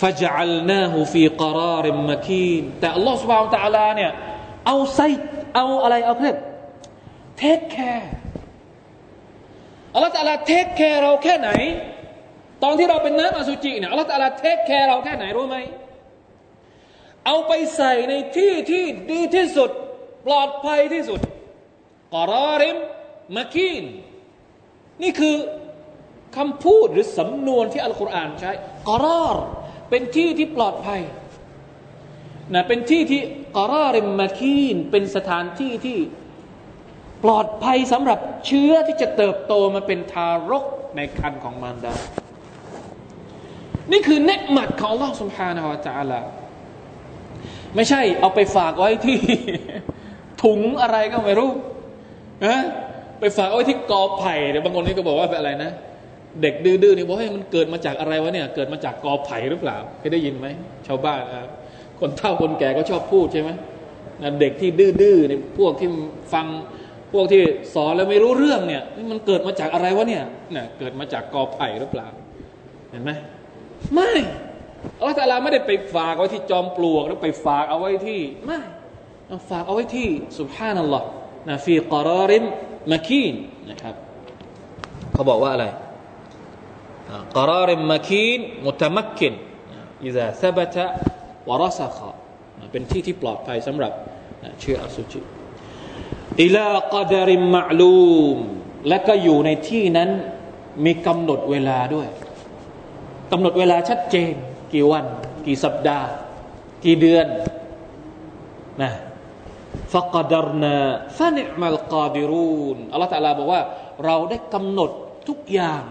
ฟะญะอัลนาฮูฟีกะรารมะกีนแต่อัลลอฮ์ซุบฮานะฮูวะตะอาลาเนี่ยเทคแคร์อัลลอฮ์ตะอาลาเทคแคร์เราแค่ไหนตอนที่เราเป็นน้ำอสุจิเนี่ยอัลลอฮฺตะอาลาเทคแคร์เราแค่ไหนรู้ไหมเอาไปใส่ในที่ที่ดีที่สุดปลอดภัยที่สุดกะรอริมมะกีนนี่คือคำพูดหรือสำนวนที่อัลกุรอานใช้กะรอรเป็นที่ที่ปลอดภัยนะเป็นที่ที่กะรอริมมะกีนเป็นสถานที่ที่ปลอดภัยสำหรับเชื้อที่จะเติบโตมาเป็นทารกในครรภ์ของมารดานี่คือเนกหมัดของอัลลอฮฺซุบฮานะฮูวะตะอาลาไม่ใช่เอาไปฝากไว้ที่ถุงอะไรก็ไม่รู้นะไปฝากไว้ที่กอไผ่เดี๋ยวบางคนนี่ก็บอกว่าเป็นอะไรนะเด็กดื้อๆนี่บอกให้มันเกิดมาจากอะไรวะเนี่ยเกิดมาจากกอไผ่หรือเปล่าเคยได้ยินไหมชาวบ้านครับคนเฒ่าคนแก่ก็ชอบพูดใช่ไหมนะเด็กที่ดื้อๆเนี่ยพวกที่ฟังพวกที่สอนแล้วไม่รู้เรื่องเนี่ยมันเกิดมาจากอะไรวะเนี่ยนะเกิดมาจากกอไผ่หรือเปล่าเห็นไหมไม่อัลลอฮฺตะอาลาไม่ได้ไปฝากเอาไว้ที่จอมปลวกหรือไปฝากเอาไว้ที่ไม่ฝากเอาไว้ที่ซุบฮานัลลอฮฺนะฟีกะรอริมมะกีนนะครับเขาบอกว่าอะไรกะรอริมมะกีนมุตะมักกินอิซาซะบะตะวะรซะกะเป็นที่ที่ปลอดภัยสำหรับเชื้ออสุจิอิลากัดริมมะลูมและก็อยู่ในที่นั้นมีกำหนดเวลาด้วยกำหนดเวลาชัดเจนกี่วันกี่สัปดาห์กี่เดือนนะฟะกะดรนาฟะนิอ์มัลกอดิรูนอัลเลาะห์ตะอาลาบอกว่าเราได้กำหนดทุกอย่าง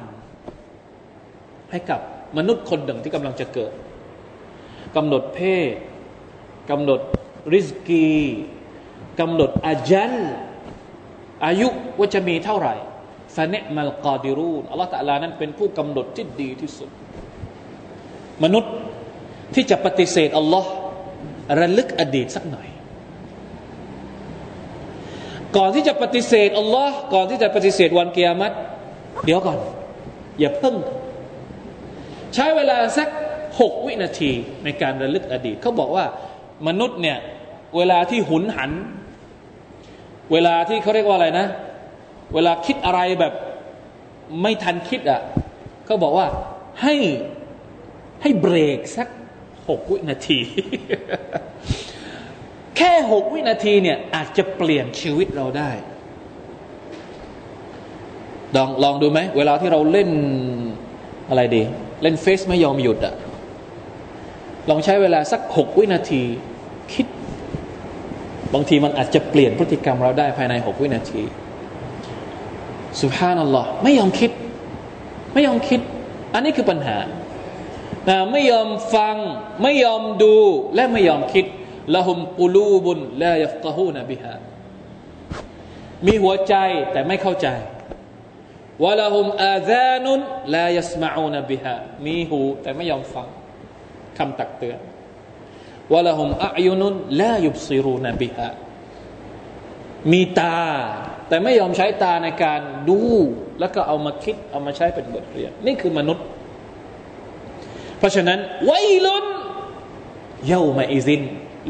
ให้กับมนุษย์คนหนึ่งที่กำลังจะเกิดกำหนดเพศกำหนดริสกีกำหนดอาญัลอายุว่าจะมีเท่าไหร่ฟะนิอ์มัลกอดิรูนอัลเลาะห์ตะอาลานั้นเป็นผู้กำหนดที่ดีที่สุดมนุษย์ที่จะปฏิเสธอัลลอฮ์ระลึกอดีตสักหน่อยก่อนที่จะปฏิเสธอัลลอฮ์ก่อนที่จะปฏิเสธวันกิยามะฮ์เดี๋ยวก่อนอย่าเพิ่งใช้เวลาสัก6วินาทีในการระลึกอดีตเขาบอกว่ามนุษย์เนี่ยเวลาที่หุนหันเวลาที่เขาเรียกว่าอะไรนะเวลาคิดอะไรแบบไม่ทันคิดอ่ะเขาบอกว่าให้เบรกสัก6วินาทีแค่6วินาทีเนี่ยอาจจะเปลี่ยนชีวิตเราได้ลองดูไหมเวลาที่เราเล่นอะไรดีเล่นเฟซไม่ยอมหยุดอะลองใช้เวลาสัก6วินาทีคิดบางทีมันอาจจะเปลี่ยนพฤติกรรมเราได้ภายใน6วินาทีซุบฮานัลลอฮ์ไม่ยอมคิดอันนี้คือปัญหาไม่ยอมฟังไม่ยอมดูและไม่ยอมคิดละหุมกุลูบุนลายัฟกะฮูนะบิฮามีหัวใจแต่ไม่เข้าใจวะละหุมอาซานุนลายัสมะอูนะบิฮามีหูแต่ไม่ยอมฟังคำตักเตือนวะละหุมอะอยุนุนลายุบซิรูนะบิฮามีตาแต่ไม่ยอมใช้ตาในการดูแล้วก็เอามาคิดเอามาใช้เป็นบทเรียนนี่คือมนุษย์เพราะฉะนั้นวัยลุน เยามาอิซิน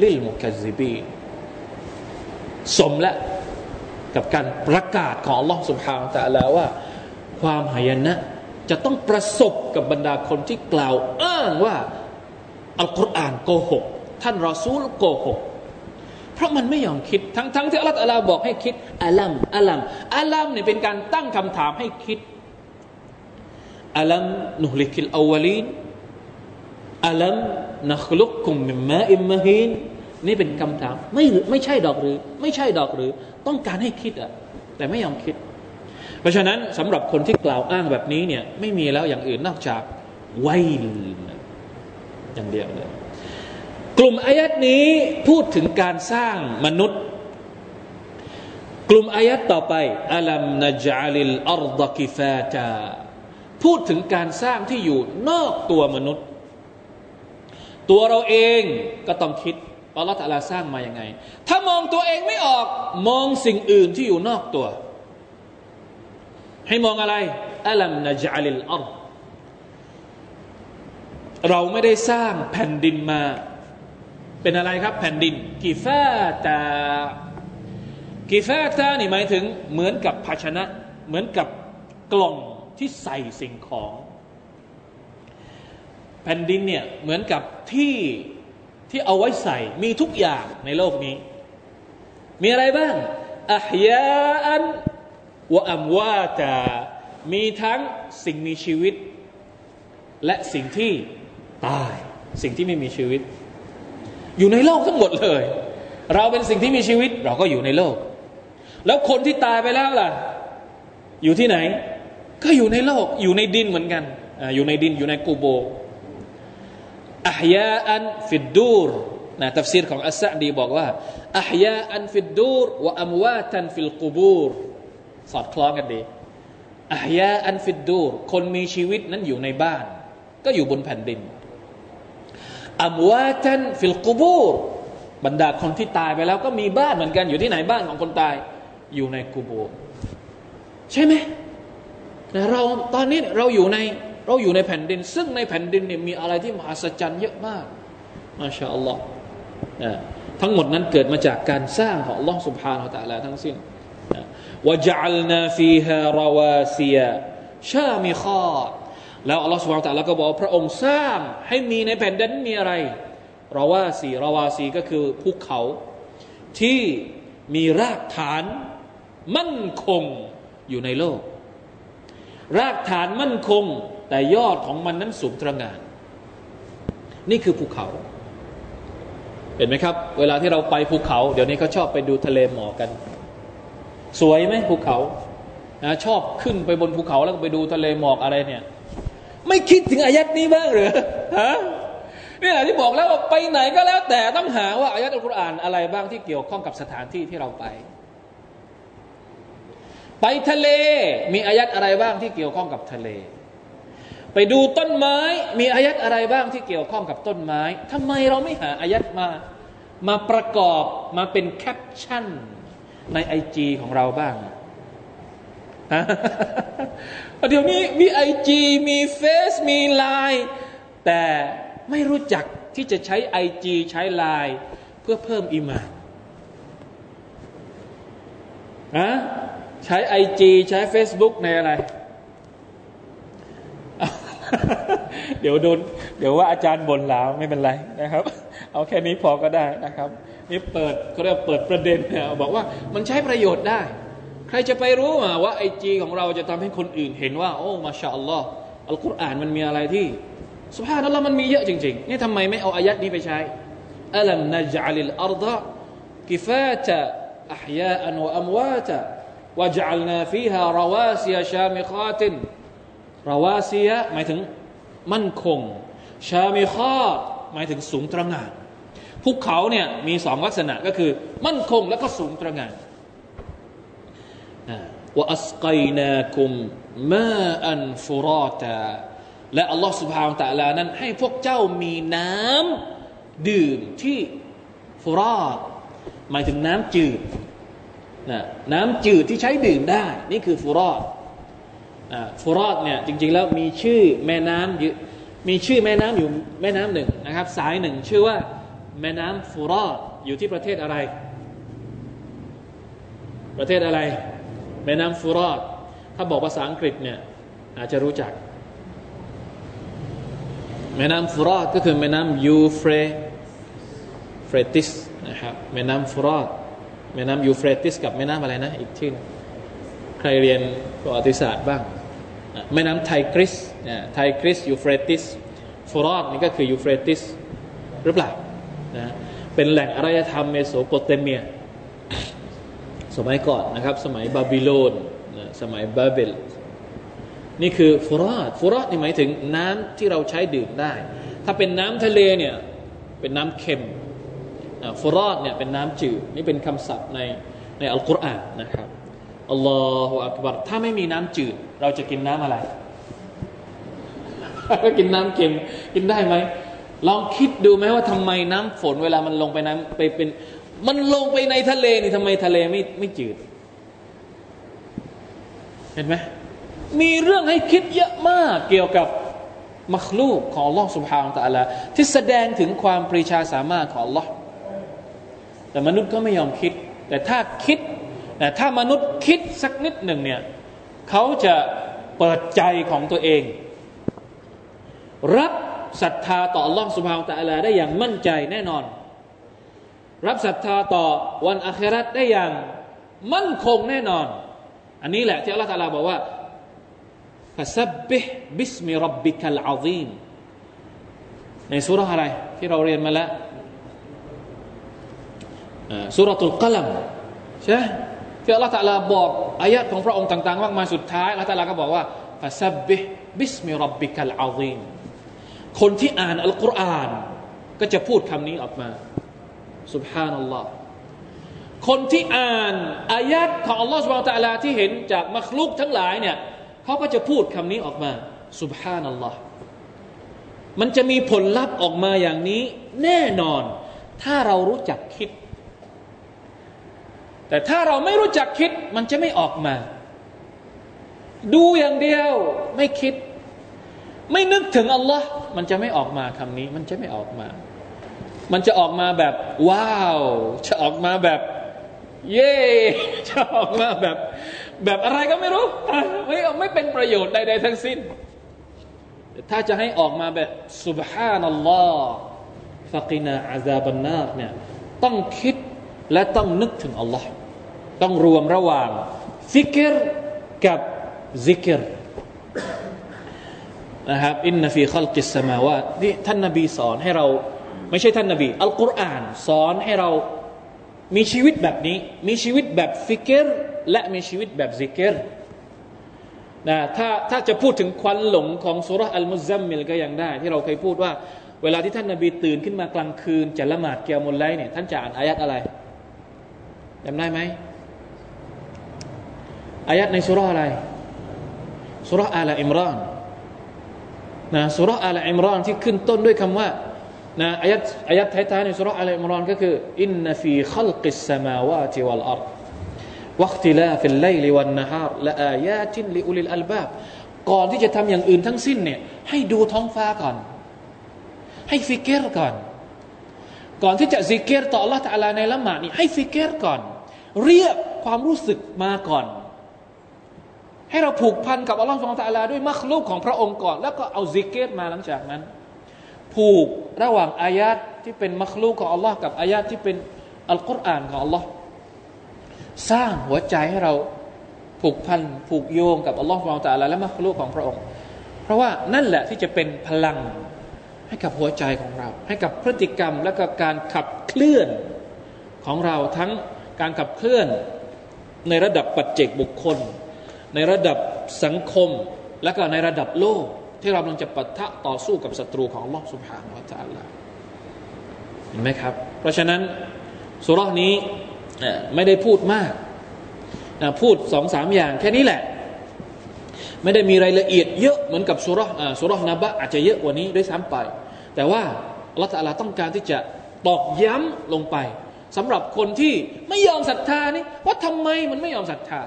ลิลมุกัซซิบีสมและกับการประกาศของอัลลอฮฺซุบฮานะฮูวะตะอาลาว่าความหายนะจะต้องประสบกับบรรดาคนที่กล่าวอ้างว่าอัลกุรอานโกหกท่านรอซูลโกหกเพราะมันไม่ยอมคิดทั้งที่อัลลอฮฺตะอาลาบอกให้คิดอัลัมเนี่ยเป็นการตั้งคำถามให้คิดอัลัมนุฮลิกิลอาวะลีนอัลัมนัคลุกกุมมิมมาอิมมะฮีนนี่เป็นคำถามไม่ใช่ดอกหรือต้องการให้คิดอ่ะแต่ไม่ยอมคิดเพราะฉะนั้นสำหรับคนที่กล่าวอ้างแบบนี้เนี่ยไม่มีแล้วอย่างอื่นนอกจากไวลอย่างเดียวเลยกลุ่มอายัดนี้พูดถึงการสร้างมนุษย์กลุ่มอายัดต่อไปอัลัมนะจัลิลอัรฎะกิฟาตาพูดถึงการสร้างที่อยู่นอกตัวมนุษย์ตัวเราเองก็ต้องคิดอัลเลาะห์ตะอาลาสร้างมายังไงถ้ามองตัวเองไม่ออกมองสิ่งอื่นที่อยู่นอกตัวให้มองอะไรอัลัมนะจัลิลอัรฎเราไม่ได้สร้างแผ่นดินมาเป็นอะไรครับแผ่นดินกิฟาตานี่หมายถึงเหมือนกับภาชนะเหมือนกับกล่องที่ใส่สิ่งของแผ่นดินเนี่ยเหมือนกับที่เอาไว้ใส่มีทุกอย่างในโลกนี้มีอะไรบ้างอะฮยาอันวะอัมวาตามีทั้งสิ่งมีชีวิตและสิ่งที่ตายสิ่งที่ไม่มีชีวิตอยู่ในโลกทั้งหมดเลยเราเป็นสิ่งที่มีชีวิตเราก็อยู่ในโลกแล้วคนที่ตายไปแล้วล่ะอยู่ที่ไหนก็อยู่ในโลกอยู่ในดินเหมือนกันอยู่ในดินอยู่ในกูโบอะฮยาอันฟิดดูรนะตัฟซีรของอัสซะดีบอกว่าอะฮยาอันฟิดดูรวะอัมวาตันฟิลกูบูรสอดคล้องกันดีอะฮยาอันฟิดดูรคนมีชีวิตนั้นอยู่ในบ้านก็อยู่บนแผ่นดินอัมวาตันฟิลกุบูรบรรดาคนที่ตายไปแล้วก็มีบ้านเหมือนกันอยู่ที่ไหนบ้านของคนตายอยู่ในกุโบร์ใช่ไหมเราตอนนี้เราอยู่ในแผ่นดินซึ่งในแผ่นดินเนี่ยมีอะไรที่มหัศจรรย์เยอะมากมาชาอัลลอฮ์ทั้งหมดนั้นเกิดมาจากการสร้างของอัลลอฮ์ سبحانه และ تعالى ทั้งสิ้นวะจัลนาฟีฮาราวาซียชามิคาแล้วอัลลอฮฺสุบฮานะฮูวะตะอาลาก็บอกพระองค์สร้างให้มีในแผ่นดินมีอะไรราวาซีก็คือภูเขาที่มีรากฐานมั่นคงอยู่ในโลกรากฐานมั่นคงแต่ยอดของมันนั้นสูงตระหง่านนี่คือภูเขาเห็นไหมครับเวลาที่เราไปภูเขาเดี๋ยวนี้เขาชอบไปดูทะเลหมอกกันสวยไหมภูเขาชอบขึ้นไปบนภูเขาแล้วก็ไปดูทะเลหมอกอะไรเนี่ยไม่คิดถึงอายัดนี้บ้างหรือฮะนี่แหละที่บอกแล้วว่าไปไหนก็แล้วแต่ต้องหาว่าอายัดอัลกุรอานอะไรบ้างที่เกี่ยวข้องกับสถานที่ที่เราไปทะเลมีอายัดอะไรบ้างที่เกี่ยวข้องกับทะเลไปดูต้นไม้มีอายัดอะไรบ้างที่เกี่ยวข้องกับต้นไม้ทำไมเราไม่หาอายัดมาประกอบมาเป็นแคปชั่นใน IG ของเราบ้างเดี๋ยวนี้มี IG มี Face มี Line แต่ไม่รู้จักที่จะใช้ IG ใช้ Line เพื่อเพิ่มอีหม่านใช้ IG ใช้ Facebook ในอะไร เดี๋ยวว่าอาจารย์บ่นหลาวไม่เป็นไรนะครับเอาแค่นี้พอก็ได้นะครับนี่เปิดก็เรียกเปิดประเด็นเนี่ยบอกว่ามันใช้ประโยชน์ได้ใครจะไปรู้ว่าไอจีของเราจะทำให้คนอื่นเห็นว่าโอ้มาชาอัลลอฮ์อัลกุรอานมันมีอะไรที่ซุบฮานัลลอฮ์มันมีเยอะจริงๆนี่ทำไมไม่เอาอายัดนี้ไปใช้อัลัมนะจัลิลอัรฎะกิฟาตะอะฮยาอันวะอัมวาตะวะจัลนาฟีฮาราวาซียะชามิคาตราวาซียะหมายถึงมั่นคงชามิคาตหมายถึงสูงตระหง่านภูเขาเนี่ยมีสองลักษณะก็คือมั่นคงและก็สูงตระหง่านวะอัสกัยนาคุมมาอันฟุรอตาและอัลลอฮฺ سبحانه และ تعالى นั้นให้พวกเจ้ามีน้ำดื่มที่ฟุรอตหมายถึงน้ำจืดน้ำจืดที่ใช้ดื่มได้นี่คือฟุรอตฟุรอตเนี่ยจริงๆแล้วมีชื่อแม่น้ำอยู่มีชื่อแม่น้ำอยู่แม่น้ำหนึ่งนะครับสายหนึ่งชื่อว่า แม่น้ำฟูรอดอยู่ที่ประเทศอะไรประเทศอะไรแม่น้ำฟูรอดถ้าบอกภาษาอังกฤษเนี่ยอาจจะรู้จักแม่น้ำฟูรอดก็คือแม่น้ำยูเฟรติสนะครับแม่น้ำฟูรอดแม่น้ำยูเฟรติสกับแม่น้ำอะไรนะอีกชื่อใครเรียนประวัติศาสตร์บ้างแม่น้ำไทกริสไทกริสยูเฟรติสฟูรอดนี่ก็คือยูเฟรติสหรือเปล่านะเป็นแหล่งอารยธรรมเมโสโปเตเมียสมัยก่อนนะครับสมัยบาบิโลนสมัยบาเบลนี่คือฟูรอดฟูรอดนี่หมายถึงน้ำที่เราใช้ดื่มได้ถ้าเป็นน้ำทะเลเนี่ยเป็นน้ำเค็มฟูรอดเนี่ยเป็นน้ำจืดนี่เป็นคำศัพท์ในอัลกุรอานนะครับอัลลอฮฺอักบัรถ้าไม่มีน้ำจืดเราจะกินน้ำอะไรก็ กินน้ำเค็มกินได้ไหมลองคิดดูไหมว่าทำไมน้ำฝนเวลามันลงไปน้ำไปเป็นมันลงไปในทะเลนี่ทำไมทะเลไม่จืดเห็นไหมมีเรื่องให้คิดเยอะมากเกี่ยวกับมัคลูกของอัลลอฮฺซุบฮานะฮูวะตะอาลาที่แสดงถึงความปรีชาสามารถของอัลลอฮฺแต่มนุษย์ก็ไม่ยอมคิดแต่ถ้าคิดแต่ถ้ามนุษย์คิดสักนิดหนึ่งเนี่ยเขาจะเปิดใจของตัวเองรับศรัทธาต่ออัลลอฮฺซุบฮานะฮูวะตะอาลาได้อย่างมั่นใจแน่นอนรับศรัทธาต่อวันอาคิเราะห์ได้อย่างมั่นคงแน่นอนอันนี้แหละที่อัลลอฮฺตะอาลาบอกว่าฟะซับบิฮบิสมิร็อบบิกัลอะซีมในซูเราะห์อะไรที่เราเรียนมาแล้วซูเราะตุลกะลัมใช่ที่อัลลอฮฺตะอาลาบอกอายะห์ของพระองค์ต่างๆมากมายสุดท้ายอัลลอฮฺตะอาลาก็บอกว่าฟะซับบิฮบิสมิร็อบบิกัลอะซีมคนที่อ่านอัลกุรอานก็จะพูดคำนี้ออกมาซุบฮานัลลอฮ์คนที่อ่านอายะห์ของอัลลอฮ์ซุบฮานะฮูวะตะอาลาที่เห็นจากมัคลุกทั้งหลายเนี่ยเขาก็จะพูดคำนี้ออกมาซุบฮานัลลอฮ์มันจะมีผลลัพธ์ออกมาอย่างนี้แน่นอนถ้าเรารู้จักคิดแต่ถ้าเราไม่รู้จักคิดมันจะไม่ออกมาดูอย่างเดียวไม่คิดไม่นึกถึงอัลลอฮ์มันจะไม่ออกมาคำนี้มันจะไม่ออกมามันจะออกมาแบบว้าวจะออกมาแบบเย่จะออกมาแบบอะไรก็ไม่รู้ไม่เป็นประโยชน์ใดๆทั้งสิ้นถ้าจะให้ออกมาแบบซุบฮานัลลอฮ์ฟะกีนาอาซาบันนาร์เนี่ยต้องคิดและต้องนึกถึงอัลลอฮ์ต้องรวมระหว่างซิกรกับซิกรนะครับอินนะฟีคัลกิสสมาวาตนี่ท่านนบีสอนให้เราไม่ใช่ท่านนบีอัลกุรอานสอนให้เรามีชีวิตแบบนี้มีชีวิตแบบฟิกรและมีชีวิตแบบซิกรนะถ้าจะพูดถึงควันหลงของซูเราะห์อัลมุซัมมิลก็ยังได้ที่เราเคยพูดว่าเวลาที่ท่านนบีตื่นขึ้นมากลางคืนจะละหมาดกิยามุลไลล์เนี่ยท่านจะอ่านอายัดอะไรจำได้ไหมอายัดในซูเราะห์อะไรซูเราะห์อาลอิมรอนนะซูเราะห์อาลอิมรอนที่ขึ้นต้นด้วยคำว่านะอายัดท้ายๆในซูเราะห์อัลอิมรอนก็คืออินนะฟีคัลกิสสมาวาติวัลอัรฎ์วะอิคติลาฟิลไลลิวันนะฮาร์ละอายาตินลิอุลิลอัลบาบก่อนที่จะทำอย่างอื่นทั้งสิ้นเนี่ยให้ดูท้องฟ้าก่อนให้ฟิกรก่อนก่อนที่จะซิกรต่ออัลเลาะห์ตะอาลาในละหมาดนี่ให้ฟิกรก่อนเรียกความรู้สึกมาก่อนให้เราผูกพันกับอัลเลาะห์ซุบฮานะฮูวะตะอาลาด้วยมัคลูกของพระองค์ก่อนแล้วก็เอาซิกรมาหลังจากนั้นผูกระหว่างอายะห์ที่เป็นมัคลูกของอัลลอฮ์กับอายะห์ที่เป็นอัลกุรอานของอัลลอฮ์สร้างหัวใจให้เราผูกพันผูกโยงกับอัลลอฮ์ซุบฮานะฮูวะตะอาลาและมัคลูกของพระองค์เพราะว่านั่นแหละที่จะเป็นพลังให้กับหัวใจของเราให้กับพฤติกรรมและก็การขับเคลื่อนของเราทั้งการขับเคลื่อนในระดับปัจเจกบุคคลในระดับสังคมและก็ในระดับโลกที่เรากำลังจะปะทะต่อสู้กับศัตรูของอัลเลาะห์ซุบฮานะฮูวะตะอาลาเห็นไหมครับเพราะฉะนั้นซูเราะห์นี้ไม่ได้พูดมากพูด 2-3 อย่างแค่นี้แหละไม่ได้มีรายละเอียดเยอะเหมือนกับซูเราะห์นะบะอาจจะเยอะกว่านี้ด้วยซ้ำไปแต่ว่าอัลเลาะห์ตะอาลาต้องการที่จะตอกย้ำลงไปสำหรับคนที่ไม่ยอมศรัทธานี่ว่าทำไมมันไม่ยอมศรัทธา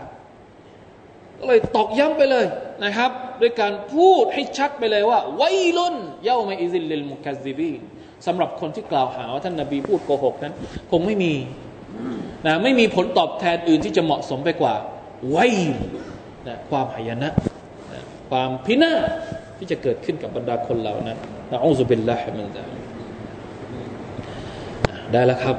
ก็เลยตอกย้ำไปเลยนะครับด้วยการพูดให้ชัดไปเลยว่าวัยลุนเยามาอิซิลลิลมุกัซซิบีน สำหรับคนที่กล่าวหาว่าท่านนบีพูดโกหกนั้นคงไม่มีนะไม่มีผลตอบแทนอื่นที่จะเหมาะสมไปกว่าไว้นะความหายนะนะความพินาศที่จะเกิดขึ้นกับบรรดาคนเหล่านั้นนะอูซุบิลลาฮิมินซาลิกได้แล้วครับ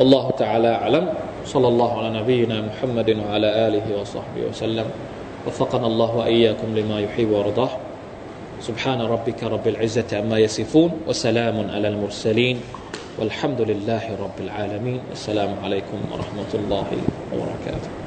อัลลอฮฺ تعالى อัลลัมصلى الله على نبينا محمد وعلى آله وصحبه وسلم وفقنا الله وإياكم لما يحب ورضاه سبحان ربك رب العزة عما يصفون وسلام على المرسلين والحمد لله رب العالمين السلام عليكم ورحمة الله وبركاته